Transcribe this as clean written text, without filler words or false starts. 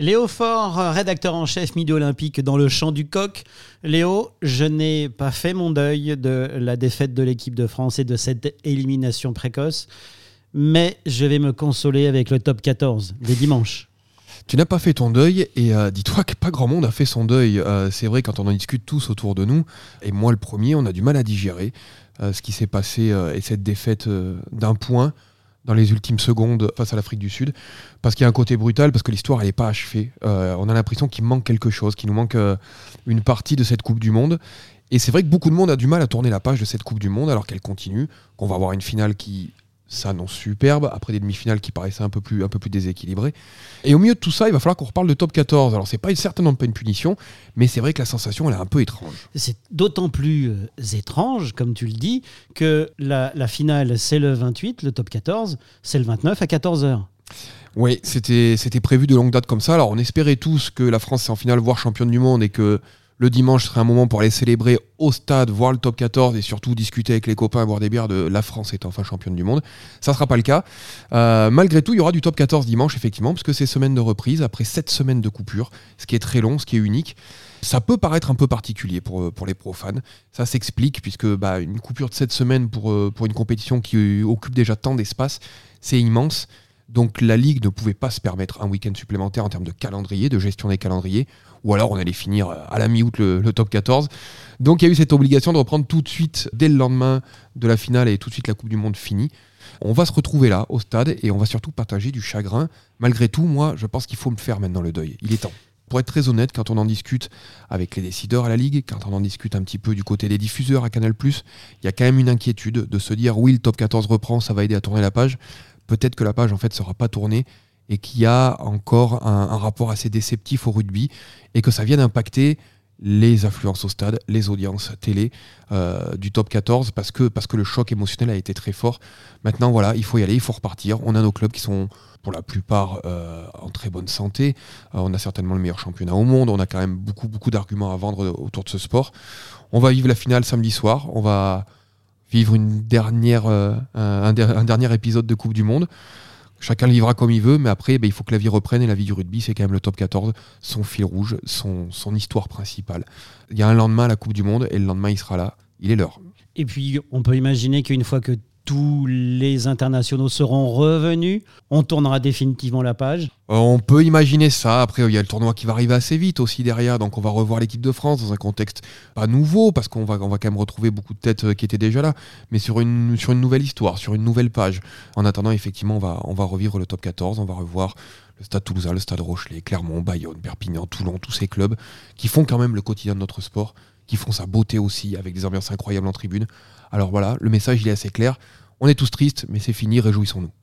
Léo Faure, rédacteur en chef Midi Olympique dans le chant du coq. Léo, je n'ai pas fait mon deuil de la défaite de l'équipe de France et de cette élimination précoce, mais je vais me consoler avec le top 14 des dimanches. Tu n'as pas fait ton deuil et dis-toi que pas grand monde a fait son deuil. C'est vrai, quand on en discute tous autour de nous, et moi le premier, on a du mal à digérer ce qui s'est passé et cette défaite d'un point dans les ultimes secondes face à l'Afrique du Sud, parce qu'il y a un côté brutal, parce que l'histoire elle n'est pas achevée. On a l'impression qu'il manque quelque chose, qu'il nous manque une partie de cette Coupe du Monde. Et c'est vrai que beaucoup de monde a du mal à tourner la page de cette Coupe du Monde alors qu'elle continue, qu'on va avoir une finale qui s'annonce superbe, après des demi-finales qui paraissaient un peu plus déséquilibrées. Et au milieu de tout ça, il va falloir qu'on reparle de top 14. Alors, c'est pas certainement pas une punition, mais c'est vrai que la sensation, elle est un peu étrange. C'est d'autant plus étrange, comme tu le dis, que la finale, c'est le 28, le top 14, c'est le 29 à 14h. Oui, c'était prévu de longue date comme ça. Alors, on espérait tous que la France, c'est en finale, voire championne du monde, et que le dimanche serait un moment pour aller célébrer au stade, voir le top 14 et surtout discuter avec les copains, boire des bières de la France étant enfin championne du monde. Ça ne sera pas le cas. Malgré tout, il y aura du top 14 dimanche, effectivement, parce que c'est semaine de reprise, après 7 semaines de coupure, ce qui est très long, ce qui est unique. Ça peut paraître un peu particulier pour les profanes. Ça s'explique, puisque une coupure de 7 semaines pour une compétition qui occupe déjà tant d'espace, c'est immense. Donc la Ligue ne pouvait pas se permettre un week-end supplémentaire en termes de calendrier, de gestion des calendriers, ou alors on allait finir à la mi-août le top 14. Donc il y a eu cette obligation de reprendre tout de suite, dès le lendemain de la finale et tout de suite la Coupe du Monde finie. On va se retrouver là, au stade, et on va surtout partager du chagrin. Malgré tout, moi, je pense qu'il faut me faire maintenant le deuil. Il est temps. Pour être très honnête, quand on en discute avec les décideurs à la Ligue, quand on en discute un petit peu du côté des diffuseurs à Canal+, il y a quand même une inquiétude de se dire « oui, le top 14 reprend, ça va aider à tourner la page ». Peut-être que la page en fait sera pas tournée et qu'il y a encore un rapport assez déceptif au rugby et que ça vienne impacter les affluences au stade, les audiences télé du top 14 parce que le choc émotionnel a été très fort. Maintenant voilà, il faut y aller, il faut repartir. On a nos clubs qui sont pour la plupart en très bonne santé. On a certainement le meilleur championnat au monde. On a quand même beaucoup d'arguments à vendre autour de ce sport. On va vivre la finale samedi soir. On va vivre un dernier épisode de Coupe du Monde. Chacun le vivra comme il veut, mais après, il faut que la vie reprenne, et la vie du rugby, c'est quand même le top 14, son fil rouge, son histoire principale. Il y a un lendemain à la Coupe du Monde, et le lendemain, il sera là, il est l'heure. Et puis, on peut imaginer qu'une fois que tous les internationaux seront revenus, on tournera définitivement la page. On peut imaginer ça. Après, il y a le tournoi qui va arriver assez vite aussi derrière, donc on va revoir l'équipe de France dans un contexte pas nouveau, parce qu'on va quand même retrouver beaucoup de têtes qui étaient déjà là, mais sur une nouvelle histoire, sur une nouvelle page. En attendant, effectivement, on va revivre le top 14, on va revoir le Stade Toulousain, le Stade Rochelais, Clermont, Bayonne, Perpignan, Toulon, tous ces clubs qui font quand même le quotidien de notre sport, qui font sa beauté aussi, avec des ambiances incroyables en tribune. Alors voilà, le message il est assez clair. On est tous tristes, mais c'est fini, réjouissons-nous.